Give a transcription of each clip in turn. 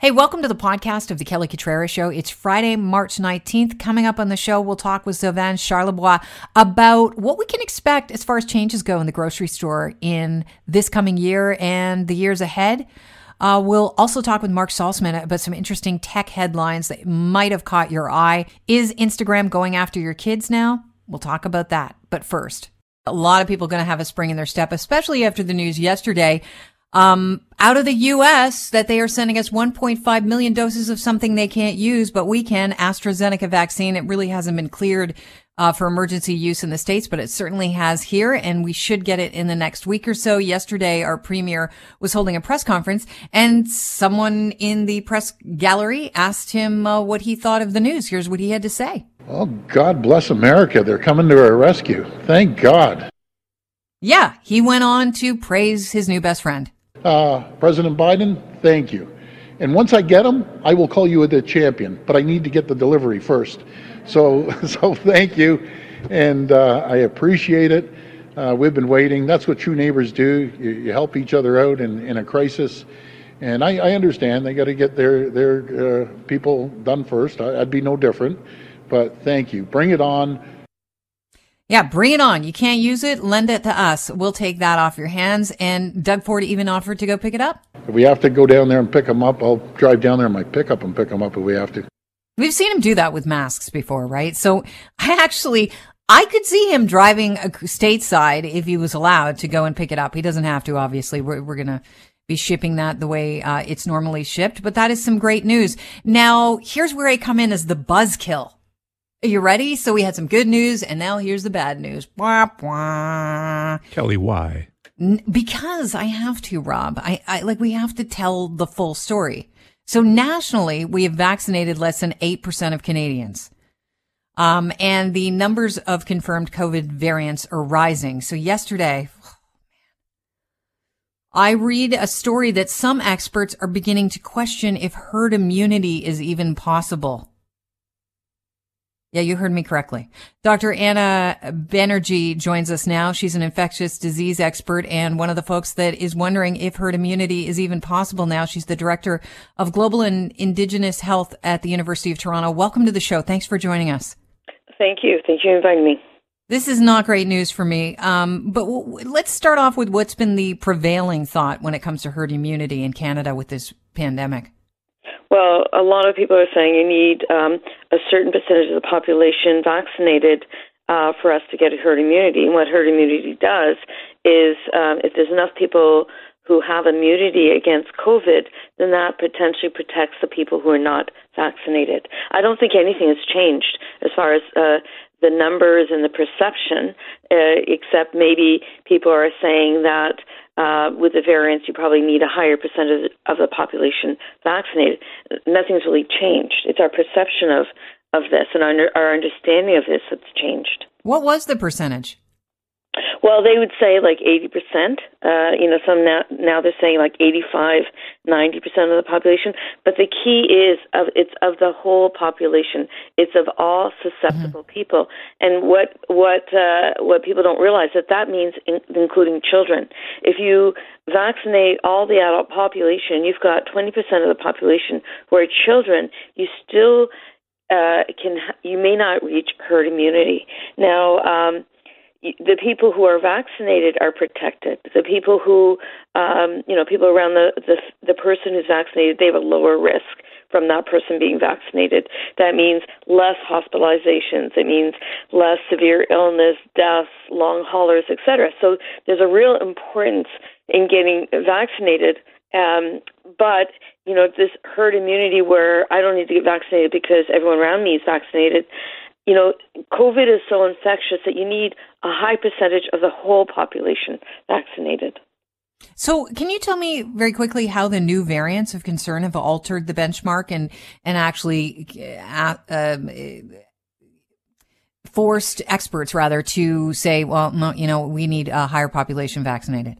Hey, welcome to the podcast of The Kelly Cotrera Show. It's Friday, March 19th. Coming up on the show, we'll talk with Sylvain Charlebois about what we can expect as far as changes go in the grocery store in this coming year and the years ahead. We'll also talk with Mark Salzman about some interesting tech headlines that might have caught your eye. Is Instagram going after your kids now? We'll talk about that. But first, a lot of people are going to have a spring in their step, especially after the news yesterday out of the U.S. that they are sending us 1.5 million doses of something they can't use, but we can, AstraZeneca vaccine. It really hasn't been cleared for emergency use in the States, but it certainly has here, and we should get it in the next week or so. Yesterday, our premier was holding a press conference, and someone in the press gallery asked him what he thought of the news. Here's what he had to say. Oh, God bless America. They're coming to our rescue. Thank God. Yeah, he went on to praise his new best friend. President Biden, thank you. And once I get him, I will call you the champion, but I need to get the delivery first. So thank you, and I appreciate it. We've been waiting. That's what true neighbors do. You help each other out in a crisis. And I understand they got to get their people done first. I'd be no different, but thank you. Bring it on. Yeah, bring it on. You can't use it. Lend it to us. We'll take that off your hands. And Doug Ford even offered to go pick it up. If we have to go down there and pick them up, I'll drive down there in my pickup and pick them up if we have to. We've seen him do that with masks before, right? So I could see him driving stateside if he was allowed to go and pick it up. He doesn't have to, obviously. We're going to be shipping that the way it's normally shipped. But that is some great news. Now, here's where I come in as the buzzkill. Are you ready? So we had some good news, and now here's the bad news. Wah, wah. Kelly, why? Because I have to, Rob. We have to tell the full story. So nationally, we have vaccinated less than 8% of Canadians. And the numbers of confirmed COVID variants are rising. So yesterday, I read a story that some experts are beginning to question if herd immunity is even possible. Yeah, you heard me correctly. Dr. Anna Banerjee joins us now. She's an infectious disease expert and one of the folks that is wondering if herd immunity is even possible now. She's the director of Global and Indigenous Health at the University of Toronto. Welcome to the show. Thanks for joining us. Thank you. Thank you for inviting me. This is not great news for me, but let's start off with what's been the prevailing thought when it comes to herd immunity in Canada with this pandemic. Well, a lot of people are saying you need a certain percentage of the population vaccinated for us to get herd immunity. And what herd immunity does is if there's enough people who have immunity against COVID, then that potentially protects the people who are not vaccinated. I don't think anything has changed as far as the numbers and the perception, except maybe people are saying that with the variants, you probably need a higher percentage of the population vaccinated. Nothing's really changed. It's our perception of this and our understanding of this that's changed. What was the percentage? Well, they would say like 80%. Some now they're saying like 85, 90% of the population. But the key is it's of the whole population. It's of all susceptible people. And what people don't realize that means including children. If you vaccinate all the adult population, you've got 20% of the population who are children. You still you may not reach herd immunity now. The people who are vaccinated are protected. The people who, people around the person who's vaccinated, they have a lower risk from that person being vaccinated. That means less hospitalizations. It means less severe illness, deaths, long haulers, etc. So there's a real importance in getting vaccinated. But, this herd immunity where I don't need to get vaccinated because everyone around me is vaccinated. COVID is so infectious that you need a high percentage of the whole population vaccinated. So can you tell me very quickly how the new variants of concern have altered the benchmark and actually forced experts, rather, to say, well, no, we need a higher population vaccinated?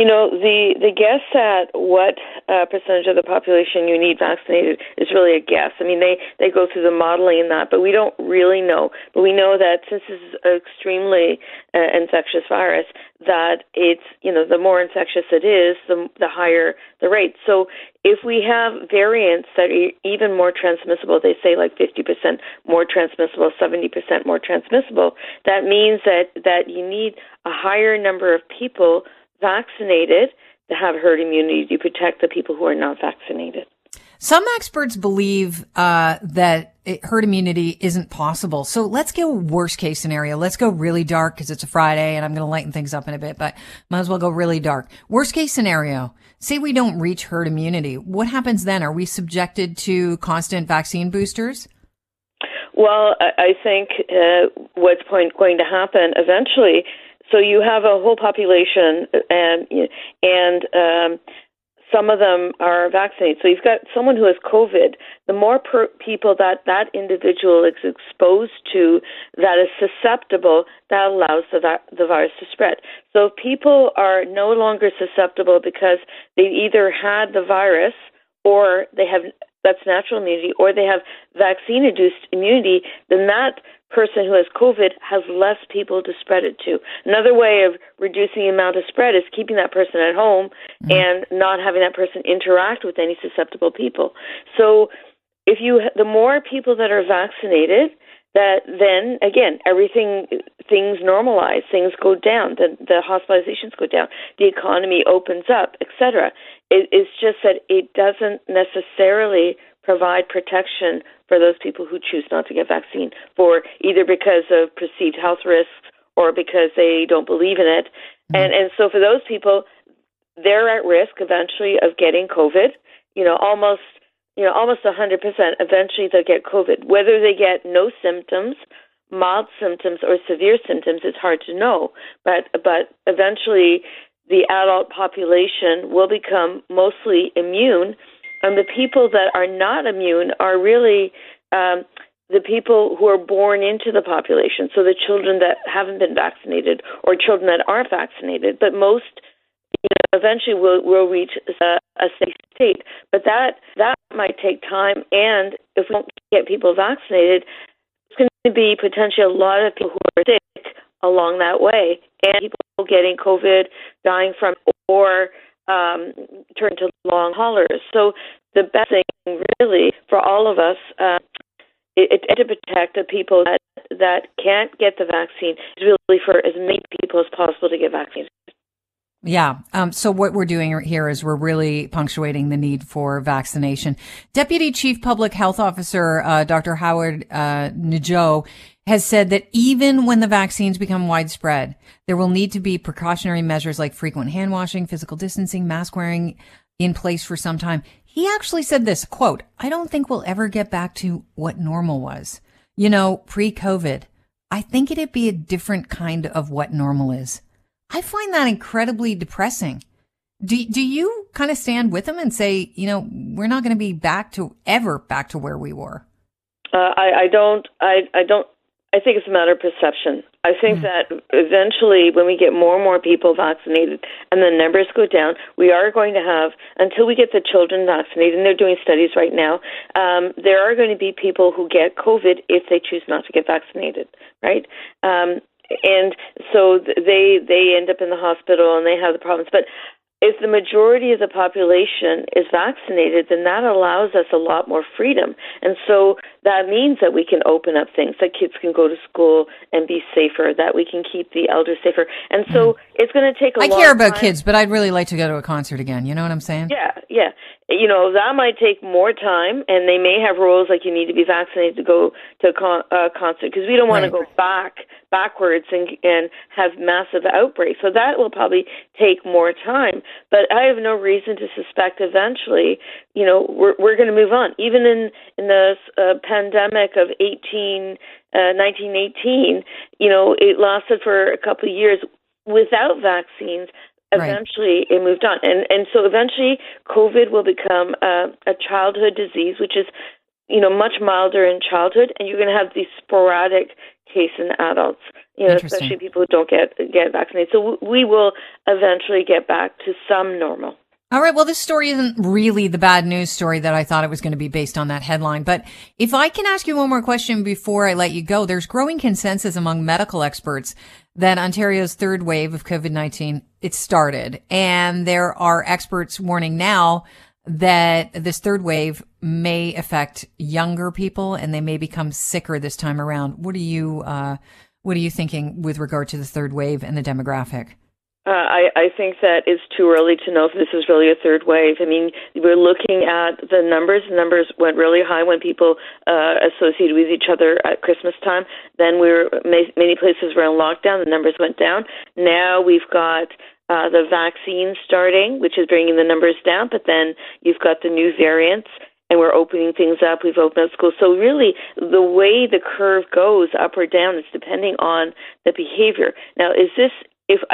You know, the guess at what percentage of the population you need vaccinated is really a guess. I mean, they go through the modeling in that, but we don't really know. But we know that since this is an extremely infectious virus, that it's, you know, the more infectious it is, the higher the rate. So if we have variants that are even more transmissible, they say like 50% more transmissible, 70% more transmissible, that means that you need a higher number of people vaccinated to have herd immunity to protect the people who are not vaccinated. Some experts believe that herd immunity isn't possible. So let's go worst case scenario. Let's go really dark because it's a Friday and I'm going to lighten things up in a bit, but might as well go really dark. Worst case scenario, say we don't reach herd immunity. What happens then? Are we subjected to constant vaccine boosters? Well, I think what's going to happen eventually, so you have a whole population and some of them are vaccinated. So you've got someone who has COVID. The more people that individual is exposed to, that is susceptible, that allows the virus to spread. So if people are no longer susceptible because they either had the virus or they have, that's natural immunity, or they have vaccine-induced immunity, then that person who has COVID has less people to spread it to. Another way of reducing the amount of spread is keeping that person at home and not having that person interact with any susceptible people. So if the more people that are vaccinated, that then, again, things normalize, things go down, the hospitalizations go down, the economy opens up, etc. It's just that it doesn't necessarily provide protection for those people who choose not to get vaccine, for either because of perceived health risks or because they don't believe in it. And so for those people, they're at risk eventually of getting COVID, almost 100%. Eventually they'll get COVID. Whether they get no symptoms, mild symptoms, or severe symptoms, it's hard to know. But eventually the adult population will become mostly immune, and the people that are not immune are really the people who are born into the population, so the children that haven't been vaccinated or children that aren't vaccinated. But most eventually we'll reach a safe state. But that might take time, and if we don't get people vaccinated, it's going to be potentially a lot of people who are sick along that way, and people getting COVID, dying from it, or turn to long haulers. So the best thing really for all of us is to protect the people that can't get the vaccine, is really for as many people as possible to get vaccinated. Yeah. So what we're doing here is we're really punctuating the need for vaccination. Deputy Chief Public Health Officer Dr. Howard Njoo has said that even when the vaccines become widespread, there will need to be precautionary measures like frequent hand washing, physical distancing, mask wearing in place for some time. He actually said this, quote, "I don't think we'll ever get back to what normal was. You know, pre-COVID, I think it'd be a different kind of what normal is." I find that incredibly depressing. Do you kind of stand with them and say, we're not going to be back to where we were? I don't. I think it's a matter of perception. I think that eventually when we get more and more people vaccinated and the numbers go down, we are going to have, until we get the children vaccinated, and they're doing studies right now, there are going to be people who get COVID if they choose not to get vaccinated, right? And so they end up in the hospital and they have the problems. But if the majority of the population is vaccinated, then that allows us a lot more freedom. And so that means that we can open up things, that kids can go to school and be safer, that we can keep the elders safer. And so it's going to take a long time. I care about kids, but I'd really like to go to a concert again. You know what I'm saying? Yeah. That might take more time, and they may have rules like you need to be vaccinated to go to a concert, because we don't want to go backwards and have massive outbreaks. So that will probably take more time. But I have no reason to suspect eventually, we're going to move on. Even in the pandemic of 1918, it lasted for a couple of years without vaccines. Eventually, it moved on. And so eventually, COVID will become a childhood disease, which is you know, much milder in childhood, and you're going to have these sporadic cases in adults, you know, especially people who don't get vaccinated. So we will eventually get back to some normal. All right. Well, this story isn't really the bad news story that I thought it was going to be based on that headline. But if I can ask you one more question before I let you go, there's growing consensus among medical experts that Ontario's third wave of COVID-19, it started. And there are experts warning now that this third wave may affect younger people and they may become sicker this time around. What are you thinking with regard to the third wave and the demographic? I think that it's too early to know if this is really a third wave. I mean, we're looking at the numbers. The numbers went really high when people associated with each other at Christmas time. Then many places were in lockdown. The numbers went down. Now we've got the vaccine starting, which is bringing the numbers down, but then you've got the new variants, and we're opening things up. We've opened up schools. So really, the way the curve goes up or down is depending on the behavior. Now,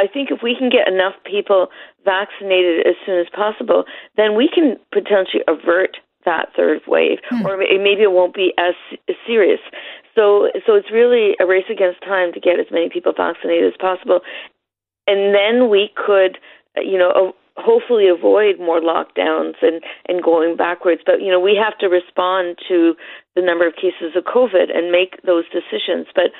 I think if we can get enough people vaccinated as soon as possible, then we can potentially avert that third wave, or maybe it won't be as serious. So it's really a race against time to get as many people vaccinated as possible, and then we could, you know, hopefully avoid more lockdowns and going backwards. But, you know, we have to respond to the number of cases of COVID and make those decisions. But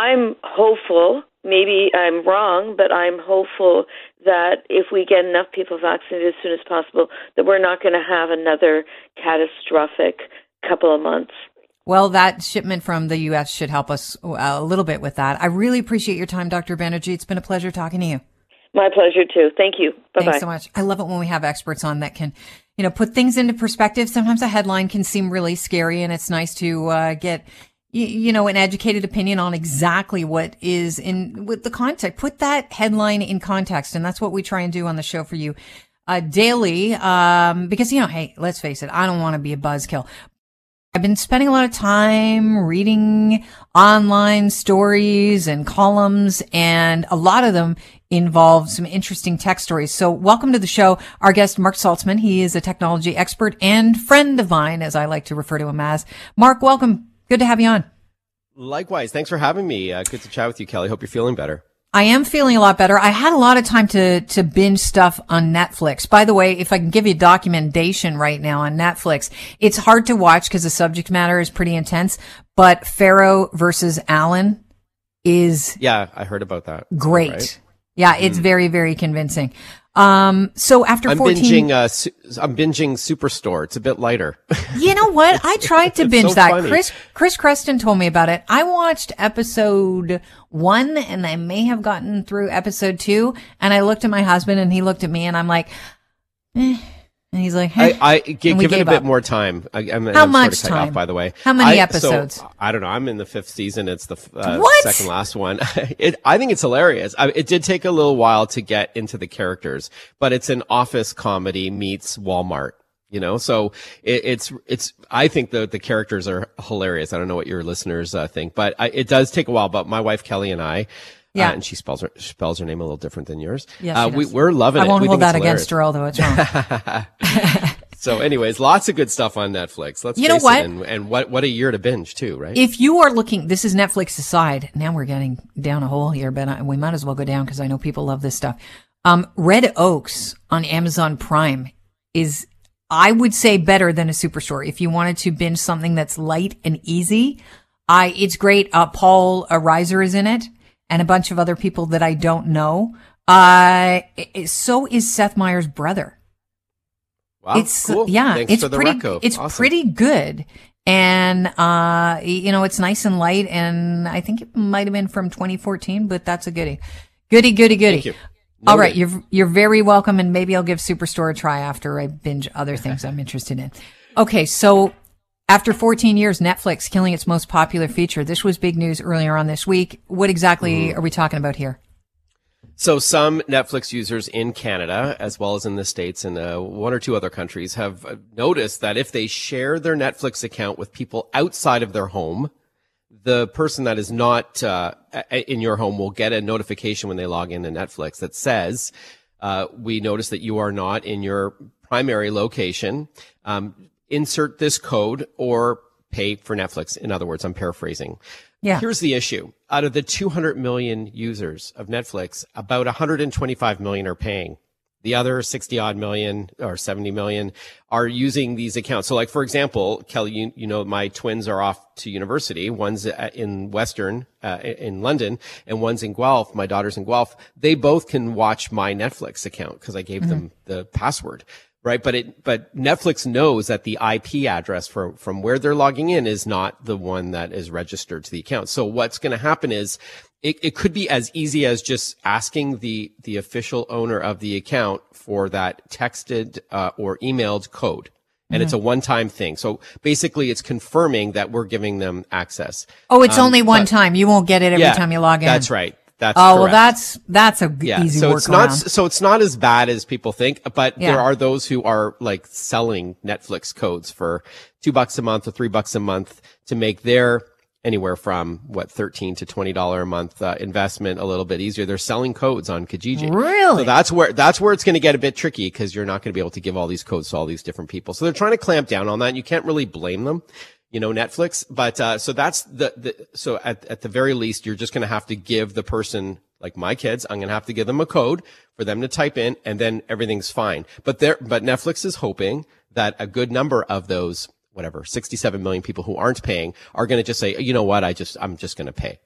I'm hopeful. Maybe I'm wrong, but I'm hopeful that if we get enough people vaccinated as soon as possible, that we're not going to have another catastrophic couple of months. Well, that shipment from the U.S. should help us a little bit with that. I really appreciate your time, Dr. Banerjee. It's been a pleasure talking to you. My pleasure, too. Thank you. Bye-bye. Thanks so much. I love it when we have experts on that can, you know, put things into perspective. Sometimes a headline can seem really scary, and it's nice to get you know, an educated opinion on exactly what is in with the context. Put that headline in context. And that's what we try and do on the show for you daily. Because, you know, hey, let's face it, I don't want to be a buzzkill. I've been spending a lot of time reading online stories and columns, and a lot of them involve some interesting tech stories. So welcome to the show, our guest, Mark Salzman. He is a technology expert and friend of mine, as I like to refer to him as. Mark, welcome. Good to have you on. Likewise. Thanks for having me. Good to chat with you, Kelly. Hope you're feeling better. I am feeling a lot better. I had a lot of time to binge stuff on Netflix. By the way, if I can give you documentation right now on Netflix, it's hard to watch because the subject matter is pretty intense, but Farrow versus Allen is... Yeah, I heard about that. Great. Right? Yeah, it's very, very convincing. So after I'm binging Superstore. It's a bit lighter. You know what? I tried to binge that. Funny. Chris Creston told me about it. I watched episode 1 and I may have gotten through episode 2, and I looked at my husband and he looked at me and I'm like, eh. And he's like, hey. I give it a bit more time. How much time? By the way, how many episodes? So, I don't know. I'm in the 5th season. It's the second last one. I think it's hilarious. It did take a little while to get into the characters, but it's an office comedy meets Walmart. You know, so it's. I think the characters are hilarious. I don't know what your listeners think, but it does take a while. But my wife Kelly and I. Yeah, and she spells her name a little different than yours. Yes, we're loving it. I won't hold that against her, although it's wrong. So, anyways, lots of good stuff on Netflix. Let's face it, and what a year to binge too, right? If you are looking, this is Netflix aside. Now we're getting down a hole here, but we might as well go down because I know people love this stuff. Red Oaks on Amazon Prime is, I would say, better than a Superstore. If you wanted to binge something that's light and easy, it's great. Paul Reiser is in it, and a bunch of other people that I don't know. So is Seth Meyers' brother. Wow, cool. Yeah, thanks for the reco. It's awesome. Pretty good. And, you know, it's nice and light. And I think it might have been from 2014, but that's a goodie. Goodie. Thank you. All right, you're very welcome. And maybe I'll give Superstore a try after I binge other things I'm interested in. Okay, so... After 14 years, Netflix killing its most popular feature. This was big news earlier on this week. What exactly are we talking about here? So some Netflix users in Canada, as well as in the States and one or two other countries, have noticed that if they share their Netflix account with people outside of their home, the person that is not in your home will get a notification when they log into Netflix that says, we notice that you are not in your primary location. Insert this code or pay for Netflix. In other words, I'm paraphrasing. Yeah. Here's the issue. Out of the 200 million users of Netflix, about 125 million are paying. The other 60 odd million or 70 million are using these accounts. So like, for example, Kelly, you know, my twins are off to university. One's in Western, in London, and one's in Guelph. My daughter's in Guelph. They both can watch my Netflix account because I gave them the password. Right. But Netflix knows that the IP address from where they're logging in is not the one that is registered to the account. So what's going to happen is it could be as easy as just asking the official owner of the account for that texted, or emailed code. And it's a one-time thing. So basically it's confirming that we're giving them access. Oh, it's only one time. You won't get it every time you log in. That's right. That's correct. Well, that's a easy workaround. So it's not as bad as people think, but there are those who are like selling Netflix codes for $2 a month or $3 a month to make their anywhere from what $13 to $20 a month investment a little bit easier. They're selling codes on Kijiji. Really? So that's where it's going to get a bit tricky because you're not going to be able to give all these codes to all these different people. So they're trying to clamp down on that. And you can't really blame them. You know, Netflix, but, so that's so at the very least, you're just going to have to give the person, like my kids, I'm going to have to give them a code for them to type in and then everything's fine. But Netflix is hoping that a good number of those, whatever, 67 million people who aren't paying are going to just say, you know what? I'm just going to pay.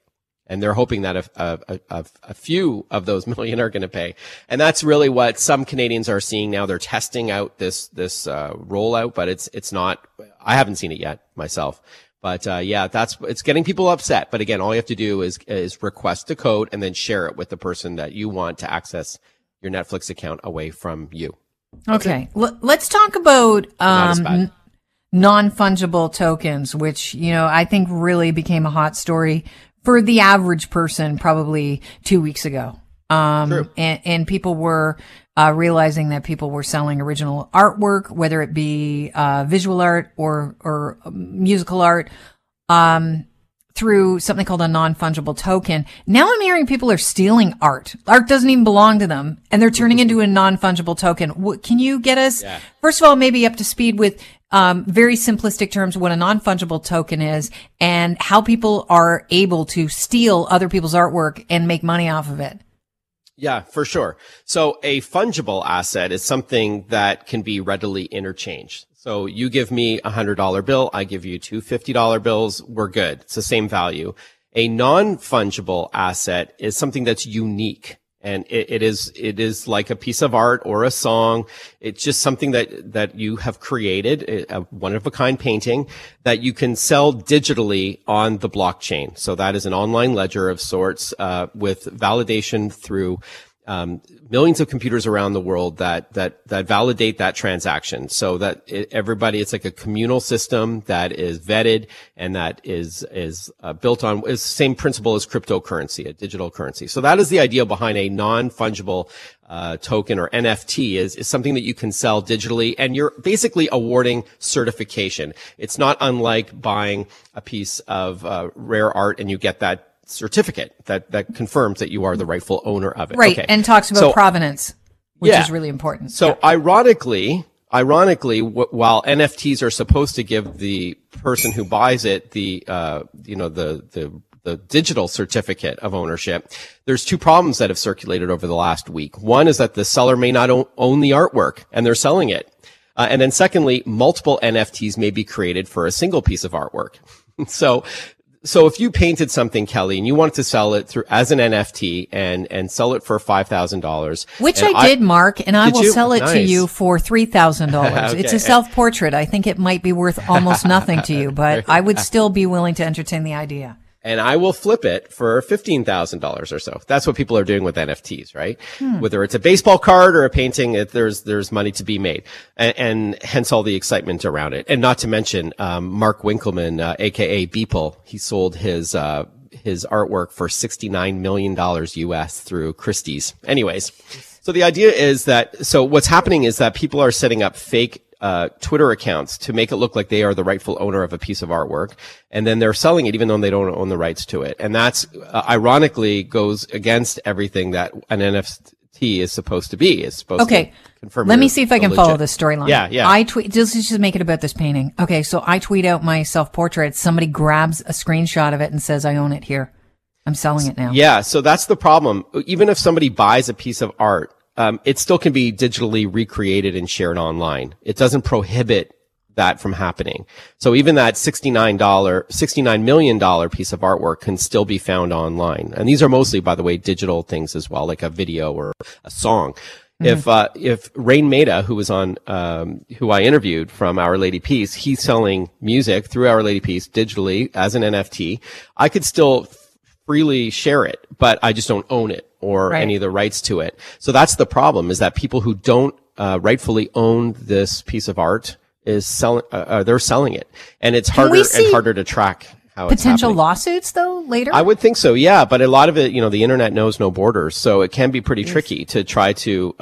And they're hoping that a few of those million are going to pay. And that's really what some Canadians are seeing now. They're testing out this rollout, but it's not, I haven't seen it yet myself. But, it's getting people upset. But again, all you have to do is request a code and then share it with the person that you want to access your Netflix account away from you. Okay. Let's talk about, non-fungible tokens, which, you know, I think really became a hot story for the average person probably 2 weeks ago. And people were realizing that people were selling original artwork, whether it be visual art or musical art, through something called a non-fungible token. Now I'm hearing people are stealing art. Art doesn't even belong to them, and they're turning into a non-fungible token. Can you get us, first of all, maybe up to speed with very simplistic terms, what a non-fungible token is and how people are able to steal other people's artwork and make money off of it? Yeah, for sure. So a fungible asset is something that can be readily interchanged. So you give me $100 bill, I give you two $50 bills, we're good. It's the same value. A non-fungible asset is something that's unique. And it is like a piece of art or a song. It's just something that you have created, a one-of-a-kind painting that you can sell digitally on the blockchain. So that is an online ledger of sorts, with validation through millions of computers around the world that validate that transaction. So that it's like a communal system that is vetted and that is built on is the same principle as cryptocurrency, a digital currency. So that is the idea behind a non-fungible, token or NFT is something that you can sell digitally. And you're basically awarding certification. It's not unlike buying a piece of, rare art and you get that certificate that confirms that you are the rightful owner of it. Right. Okay. And talks about provenance, which is really important. So ironically, while NFTs are supposed to give the person who buys it the digital certificate of ownership, there's two problems that have circulated over the last week. One is that the seller may not own the artwork and they're selling it. And then secondly, multiple NFTs may be created for a single piece of artwork. So if you painted something, Kelly, and you wanted to sell it through as an NFT and sell it for $5,000. Which I did, Mark, and I will sell it to you for $3,000. Okay. It's a self-portrait. I think it might be worth almost nothing to you, but I would still be willing to entertain the idea. And I will flip it for $15,000 or so. That's what people are doing with NFTs, right? Whether it's a baseball card or a painting, there's money to be made, and hence all the excitement around it. And not to mention, Mark Winkleman, aka Beeple, he sold his artwork for $69 million US through Christie's. Anyways, so the idea is that what's happening is that people are setting up fake Twitter accounts to make it look like they are the rightful owner of a piece of artwork. And then they're selling it even though they don't own the rights to it. And that's ironically goes against everything that an NFT NFT is supposed to be. It's supposed to confirm. Let me see if I can follow this storyline. Yeah, yeah. I tweet, just make it about this painting. Okay, so I tweet out my self-portrait. Somebody grabs a screenshot of it and says, I own it here. I'm selling it now. Yeah, so that's the problem. Even if somebody buys a piece of art, it still can be digitally recreated and shared online. It doesn't prohibit that from happening. So even that $69 million piece of artwork can still be found online. And these are mostly, by the way, digital things as well, like a video or a song. Mm-hmm. If Rain Maida, who was on, who I interviewed from Our Lady Peace, he's selling music through Our Lady Peace digitally as an NFT. I could still freely share it, but I just don't own it or any of the rights to it. So that's the problem, is that people who don't, rightfully own this piece of art is selling, they're selling it, and it's harder and harder to track how it's happening. Potential lawsuits though later? I would think so. Yeah. But a lot of it, you know, the internet knows no borders. So it can be pretty tricky to try to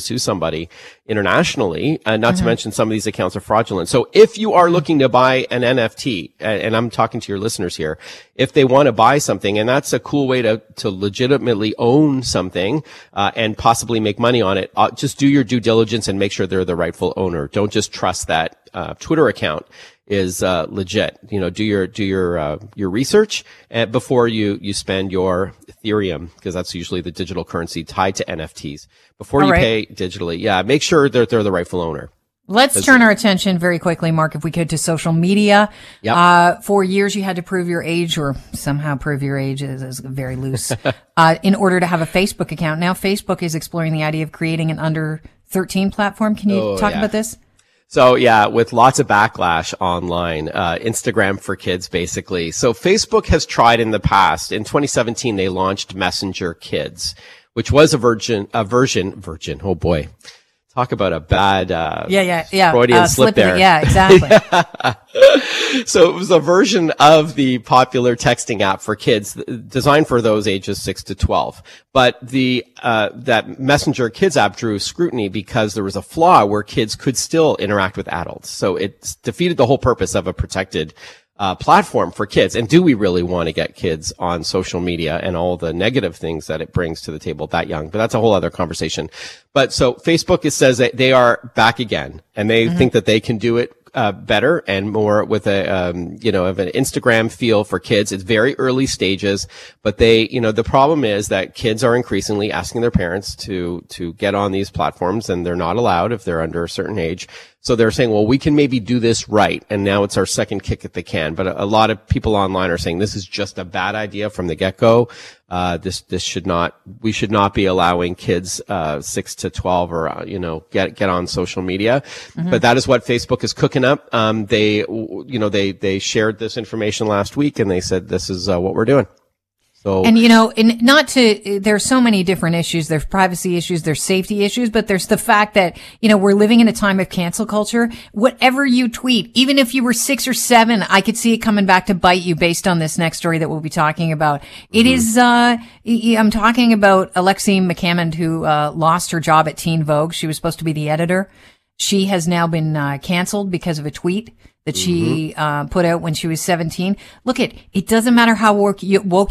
sue somebody internationally, not to mention some of these accounts are fraudulent. So if you are looking to buy an NFT, and I'm talking to your listeners here, if they want to buy something, and that's a cool way to legitimately own something, and possibly make money on it, just do your due diligence and make sure they're the rightful owner. Don't just trust that, Twitter account is, legit. You know, do your research before you spend your Ethereum, because that's usually the digital currency tied to NFTs. Before you pay digitally, make sure that they're the rightful owner. Let's turn our attention very quickly, Mark, if we could, to social media. Yep. For years, you had to prove your age, or somehow prove your age is very loose, in order to have a Facebook account. Now, Facebook is exploring the idea of creating an under 13 platform. Can you talk about this? So yeah, with lots of backlash online, Instagram for kids, basically. So Facebook has tried in the past. In 2017, they launched Messenger Kids, which was a version. Oh boy. Talk about a bad, Freudian slip there. Yeah, exactly. So it was a version of the popular texting app for kids designed for those ages 6 to 12. But that Messenger Kids app drew scrutiny because there was a flaw where kids could still interact with adults. So it defeated the whole purpose of a protected platform for kids. And do we really want to get kids on social media and all the negative things that it brings to the table that young? But that's a whole other conversation. But so Facebook says that they are back again, and they think that they can do it better and more with a, of an Instagram feel for kids. It's very early stages, but they, the problem is that kids are increasingly asking their parents to get on these platforms, and they're not allowed if they're under a certain age. So they're saying, well, we can maybe do this right. And now it's our second kick at the can. But a lot of people online are saying this is just a bad idea from the get-go. We should not be allowing kids, 6 to 12 or, get on social media. But that is what Facebook is cooking up. They shared this information last week, and they said, this is what we're doing. So, and there's so many different issues. There's privacy issues, there's safety issues, but there's the fact that, we're living in a time of cancel culture. Whatever you tweet, even if you were 6 or 7, I could see it coming back to bite you based on this next story that we'll be talking about. It is, I'm talking about Alexi McCammond, who, lost her job at Teen Vogue. She was supposed to be the editor. She has now been, canceled because of a tweet that she put out when she was 17. Look, it doesn't matter how woke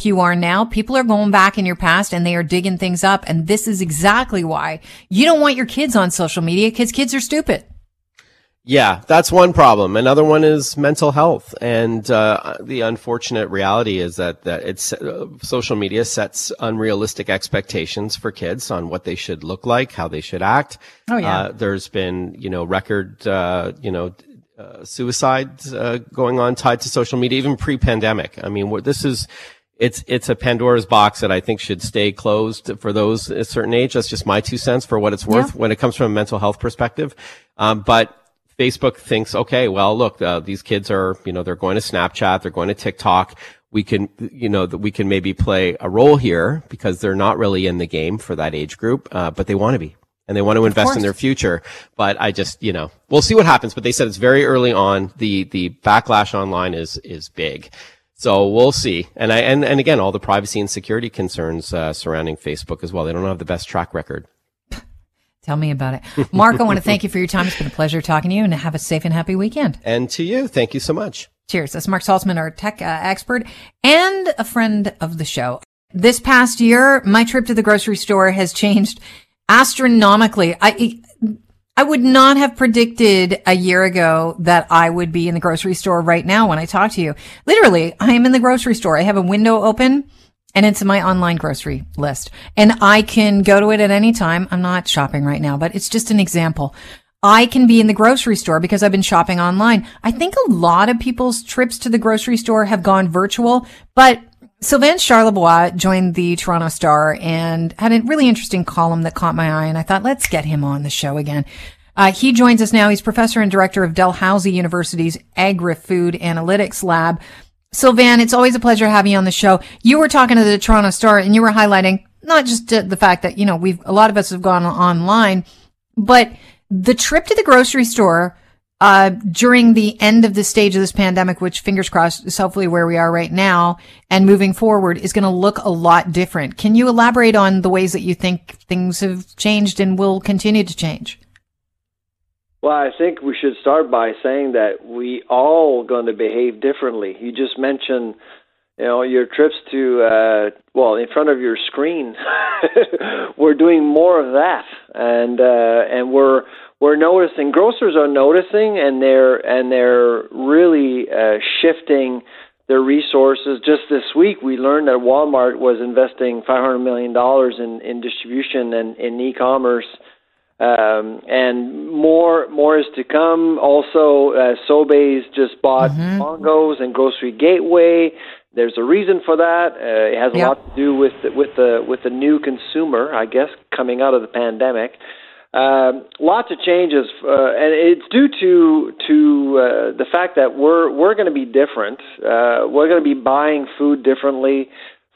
you are now. People are going back in your past, and they are digging things up. And this is exactly why you don't want your kids on social media, because kids are stupid. Yeah, that's one problem. Another one is mental health. And the unfortunate reality is that it's social media sets unrealistic expectations for kids on what they should look like, how they should act. Oh yeah. There's been, record, suicides going on tied to social media, even pre-pandemic. I mean, it's a Pandora's box that I think should stay closed for those a certain age. That's just my 2 cents for what it's worth when it comes from a mental health perspective. But Facebook thinks, okay, well, look, these kids are, they're going to Snapchat, they're going to TikTok. We can, we can maybe play a role here because they're not really in the game for that age group, but they want to be. And they want to invest in their future. But I just, we'll see what happens. But they said it's very early on. The backlash online is big. So we'll see. And and again, all the privacy and security concerns, surrounding Facebook as well. They don't have the best track record. Tell me about it. Mark, I want to thank you for your time. It's been a pleasure talking to you, and have a safe and happy weekend. And to you. Thank you so much. Cheers. That's Mark Salzman, our tech expert and a friend of the show. This past year, my trip to the grocery store has changed astronomically. I would not have predicted a year ago that I would be in the grocery store right now when I talk to you. Literally, I am in the grocery store. I have a window open and it's my online grocery list and I can go to it at any time. I'm not shopping right now, but it's just an example. I can be in the grocery store because I've been shopping online. I think a lot of people's trips to the grocery store have gone virtual, but Sylvain Charlebois joined the Toronto Star and had a really interesting column that caught my eye, and I thought, let's get him on the show again. He joins us now. He's professor and director of Dalhousie University's Agri-Food Analytics Lab. Sylvain, it's always a pleasure having you on the show. You were talking to the Toronto Star, and you were highlighting not just the fact that, you know, a lot of us have gone online, but the trip to the grocery store during the end of the stage of this pandemic, which fingers crossed is hopefully where we are right now and moving forward, is going to look a lot different. Can you elaborate on the ways that you think things have changed and will continue to change? Well, I think we should start by saying that we all going to behave differently. You just mentioned, you know, your trips to, well, in front of your screen. We're doing more of that. And we're noticing, grocers are noticing, and they're really shifting their resources. Just this week, we learned that Walmart was investing $500 million in distribution and in e-commerce, and more is to come. Also, Sobeys just bought Mongo's and Grocery Gateway. There's a reason for that. It has a lot to do with the new consumer, I guess, coming out of the pandemic. Lots of changes, and it's due to the fact that we're going to be different. We're going to be buying food differently.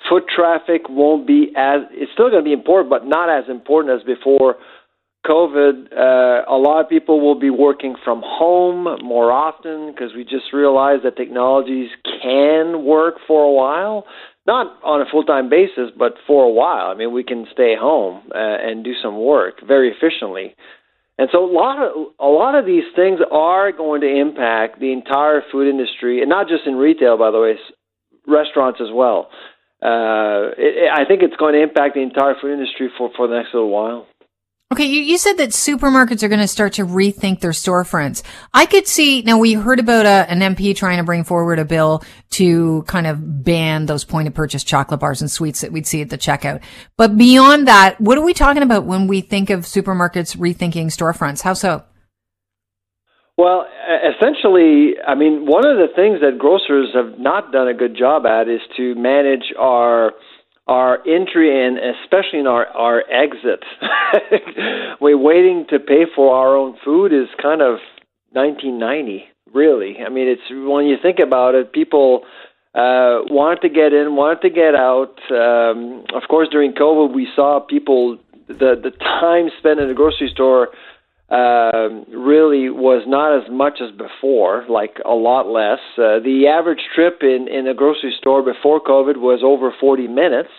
Foot traffic won't be as – it's still going to be important, but not as important as before COVID. A lot of people will be working from home more often because we just realized that technologies can work for a while. Not on a full-time basis, but for a while. I mean, we can stay home and do some work very efficiently. And so a lot of these things are going to impact the entire food industry, and not just in retail, by the way, restaurants as well. I think it's going to impact the entire food industry for the next little while. Okay, you said that supermarkets are going to start to rethink their storefronts. I could see, now we heard about an MP trying to bring forward a bill to kind of ban those point-of-purchase chocolate bars and sweets that we'd see at the checkout. But beyond that, what are we talking about when we think of supermarkets rethinking storefronts? How so? Well, essentially, I mean, one of the things that grocers have not done a good job at is to manage our entry and especially in our exit. We're waiting to pay for our own food is kind of 1990, really. I mean, it's when you think about it, people wanted to get in, wanted to get out. Of course, during COVID, we saw people, the time spent in the grocery store really was not as much as before, like a lot less. The average trip in a grocery store before COVID was over 40 minutes.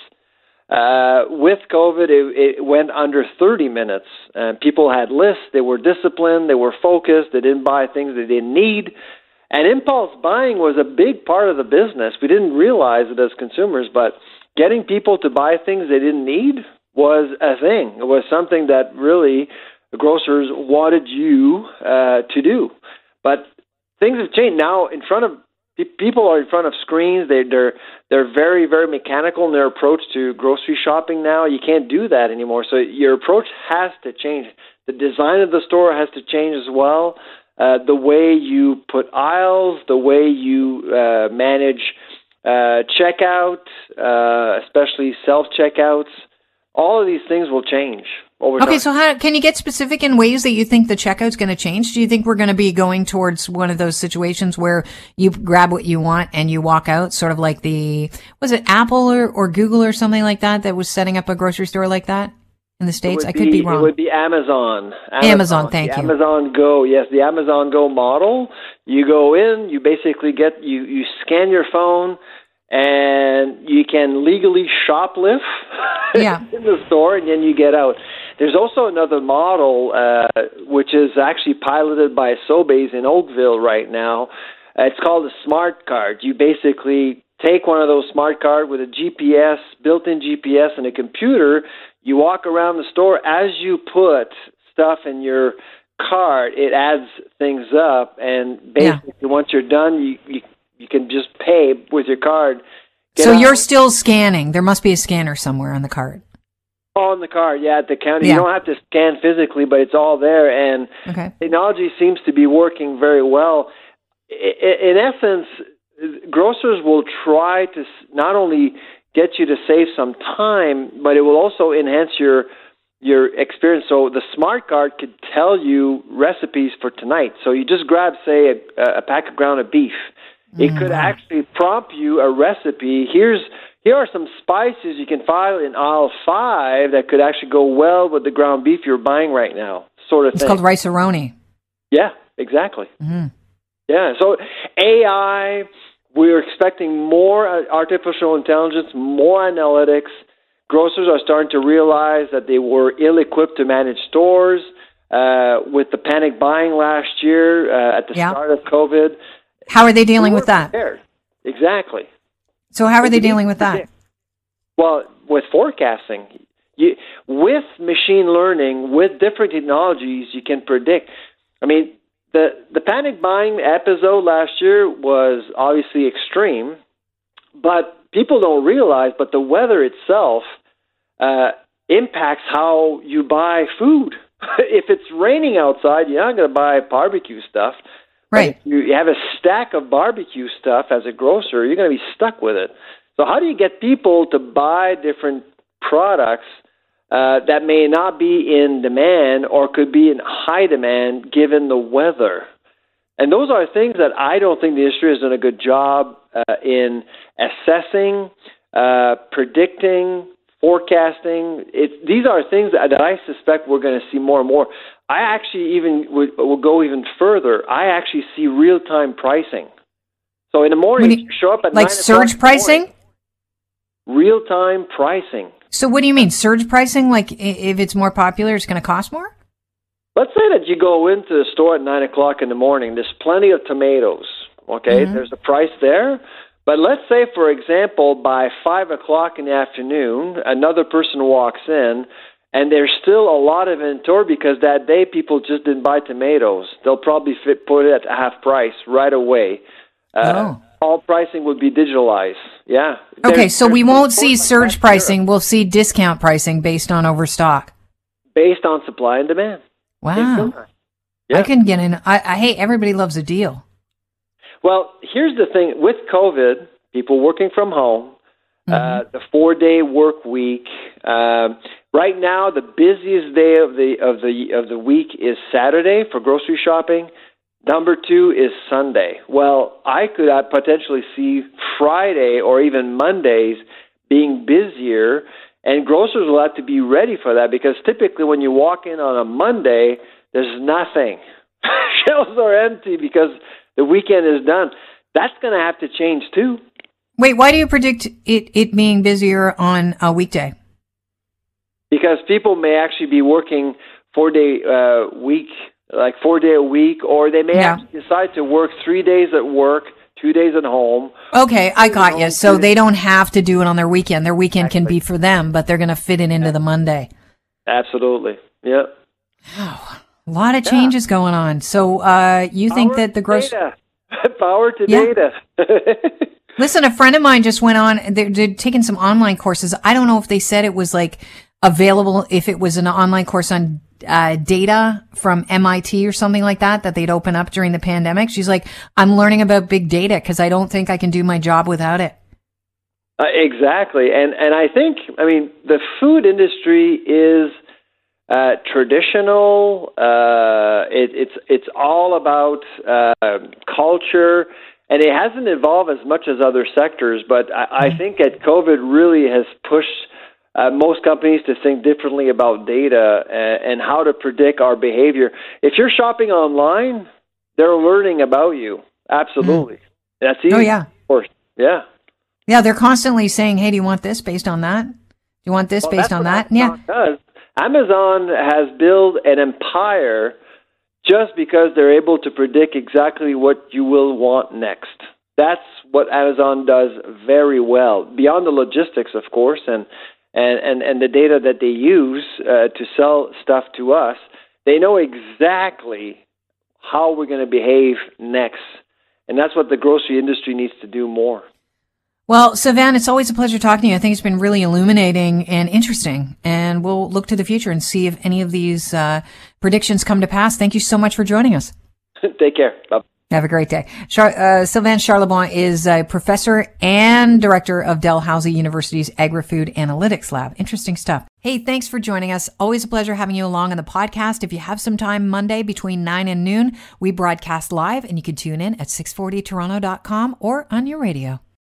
With COVID, it went under 30 minutes. People had lists. They were disciplined. They were focused. They didn't buy things they didn't need. And impulse buying was a big part of the business. We didn't realize it as consumers, but getting people to buy things they didn't need was a thing. It was something that really the grocers wanted you to do. But things have changed now. In front of people are in front of screens. They're very, very mechanical in their approach to grocery shopping now. You can't do that anymore. So your approach has to change. The design of the store has to change as well. The way you put aisles, the way you manage checkout, especially self-checkouts, all of these things will change. Okay, so how can you get specific in ways that you think the checkout's going to change? Do you think we're going to be going towards one of those situations where you grab what you want and you walk out, sort of like was it Apple or Google or something like that was setting up a grocery store like that in the States? I could be wrong. It would be Amazon. Amazon, thank you. Amazon Go, yes, the Amazon Go model. You go in, you basically get, you scan your phone, and you can legally shoplift in the store, and then you get out. There's also another model, which is actually piloted by Sobeys in Oakville right now. It's called a smart card. You basically Take one of those smart cards with a GPS, built-in GPS and a computer. You walk around the store. As you put stuff in your cart, it adds things up. And basically, once you're done, you can just pay with your card. So you're still scanning. There must be a scanner somewhere on the cart. On the card, at the counter. Yeah. You don't have to scan physically, but it's all there. And technology seems to be working very well. In essence, grocers will try to not only get you to save some time, but it will also enhance your experience. So the smart card could tell you recipes for tonight. So you just grab, say, a pack of ground beef. It could actually prompt you a recipe. Here are some spices you can find in aisle 5 that could actually go well with the ground beef you're buying right now, sort of thing. It's called rice-a-roni. Yeah, exactly. Mm-hmm. Yeah, so AI, we're expecting more artificial intelligence, more analytics. Grocers are starting to realize that they were ill-equipped to manage stores with the panic buying last year at the start of COVID. How are they dealing with that? Prepared. Exactly. So how are they dealing with that? Well, with forecasting, with machine learning, with different technologies, you can predict. I mean, the panic buying episode last year was obviously extreme, but people don't realize, but the weather itself impacts how you buy food. If it's raining outside, you're not going to buy barbecue stuff. Right. If you have a stack of barbecue stuff as a grocer, you're going to be stuck with it. So how do you get people to buy different products that may not be in demand or could be in high demand given the weather? And those are things that I don't think the industry has done a good job in assessing, predicting, forecasting. These are things that I suspect we're going to see more and more. I actually even will go even further. I actually see real-time pricing. So in the morning, you show up at 9 o'clock. Like surge pricing? Real-time pricing. So what do you mean, surge pricing? Like if it's more popular, it's going to cost more? Let's say that you go into the store at 9 o'clock in the morning. There's plenty of tomatoes, okay? Mm-hmm. There's a price there. But let's say, for example, by 5 o'clock in the afternoon, another person walks in, and there's still a lot of inventory because that day people just didn't buy tomatoes. They'll probably put it at half price right away. All pricing would be digitalized. Yeah. Okay, so we won't see surge pricing. We'll see discount pricing based on overstock. Based on supply and demand. Wow. Yeah. I can get in. Hey, everybody loves a deal. Well, here's the thing. With COVID, people working from home, the 4-day work week. Right now, the busiest day of the week is Saturday for grocery shopping. Number 2 is Sunday. Well, I could potentially see Friday or even Mondays being busier, and grocers will have to be ready for that because typically when you walk in on a Monday, there's nothing. Shelves are empty because the weekend is done. That's going to have to change too. Wait, why do you predict it being busier on a weekday? Because people may actually be working 4-day week, like 4-day a week, or they may actually decide to work 3 days at work, 2 days at home. Okay, I got you. So they don't have to do it on their weekend. Their weekend can be for them, but they're going to fit it into the Monday. Absolutely. Yep. Oh, a lot of changes going on. So you think that the gross... Power to data. Listen, a friend of mine just went on, they're taking some online courses. I don't know if they said it was like available, if it was an online course on data from MIT or something like that they'd open up during the pandemic. She's like, I'm learning about big data because I don't think I can do my job without it. Exactly. And I think, I mean, the food industry is traditional. It's all about culture. And it hasn't evolved as much as other sectors, but I think that COVID really has pushed most companies to think differently about data and how to predict our behavior. If you're shopping online, they're learning about you. Absolutely. That's easy. Oh, yeah. Of course. Yeah. Yeah, they're constantly saying, hey, do you want this based on that? Do you want this based on that? Amazon does. Amazon has built an empire just because they're able to predict exactly what you will want next. That's what Amazon does very well, beyond the logistics, of course, and the data that they use to sell stuff to us. They know exactly how we're going to behave next, and that's what the grocery industry needs to do more. Well, Sylvain, it's always a pleasure talking to you. I think it's been really illuminating and interesting, and we'll look to the future and see if any of these predictions come to pass. Thank you so much for joining us. Take care. Bye. Have a great day. Sylvain Charlebois is a professor and director of Dalhousie University's Agri-Food Analytics Lab. Interesting stuff. Hey, thanks for joining us. Always a pleasure having you along on the podcast. If you have some time Monday between 9 and noon, we broadcast live, and you can tune in at 640toronto.com or on your radio.